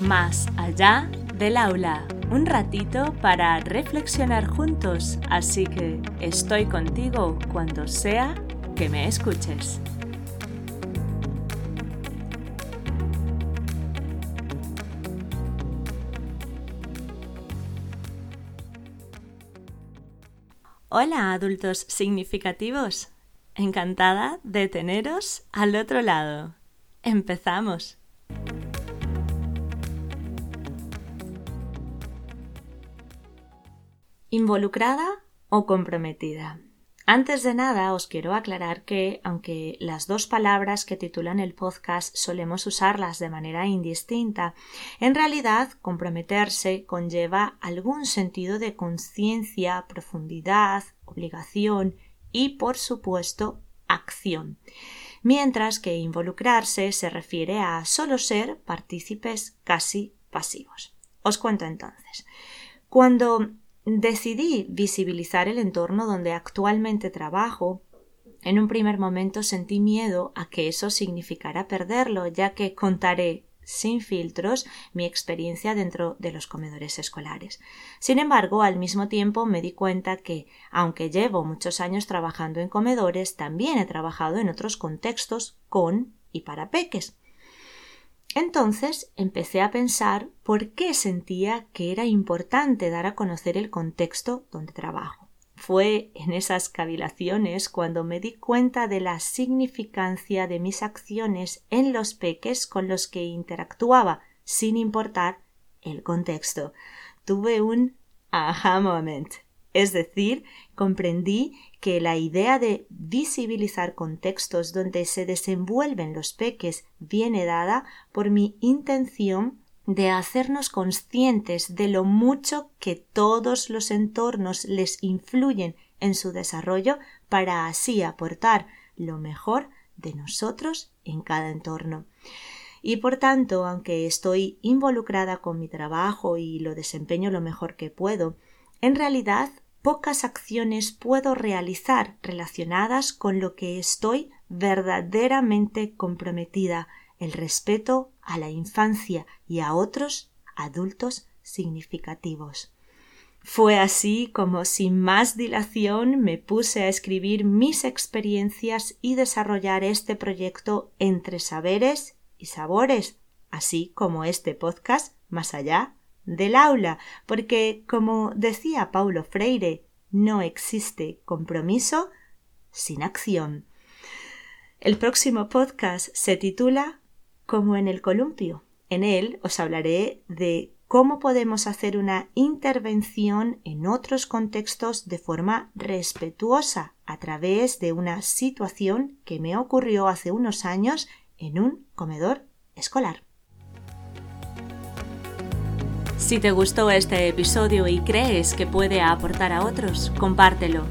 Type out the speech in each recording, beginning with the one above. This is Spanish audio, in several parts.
Más allá del aula, un ratito para reflexionar juntos, así que estoy contigo cuando sea que me escuches. Hola, adultos significativos. Encantada de teneros al otro lado. ¡Empezamos! ¿Involucrada o comprometida? Antes de nada, os quiero aclarar que, aunque las dos palabras que titulan el podcast solemos usarlas de manera indistinta, en realidad comprometerse conlleva algún sentido de conciencia, profundidad, obligación y, por supuesto, acción. Mientras que involucrarse se refiere a solo ser partícipes casi pasivos. Os cuento entonces. Cuando decidí visibilizar el entorno donde actualmente trabajo, en un primer momento sentí miedo a que eso significara perderlo, ya que contaré sin filtros mi experiencia dentro de los comedores escolares. Sin embargo, al mismo tiempo me di cuenta que, aunque llevo muchos años trabajando en comedores, también he trabajado en otros contextos con y para peques. Entonces empecé a pensar por qué sentía que era importante dar a conocer el contexto donde trabajo. Fue en esas cavilaciones cuando me di cuenta de la significancia de mis acciones en los peques con los que interactuaba, sin importar el contexto. Tuve un aha moment. Es decir, comprendí que la idea de visibilizar contextos donde se desenvuelven los peques viene dada por mi intención de hacernos conscientes de lo mucho que todos los entornos les influyen en su desarrollo para así aportar lo mejor de nosotros en cada entorno. Y por tanto, aunque estoy involucrada con mi trabajo y lo desempeño lo mejor que puedo, en realidad, pocas acciones puedo realizar relacionadas con lo que estoy verdaderamente comprometida: el respeto a la infancia y a otros adultos significativos. Fue así como, sin más dilación, me puse a escribir mis experiencias y desarrollar este proyecto Entre Saberes y Sabores, así como este podcast Más allá del aula, porque, como decía Paulo Freire, no existe compromiso sin acción. El próximo podcast se titula Como en el Columpio. En él os hablaré de cómo podemos hacer una intervención en otros contextos de forma respetuosa a través de una situación que me ocurrió hace unos años en un comedor escolar. Si te gustó este episodio y crees que puede aportar a otros, compártelo.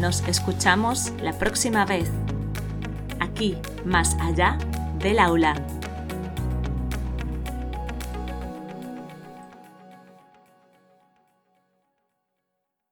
Nos escuchamos la próxima vez, aquí, Más allá del aula.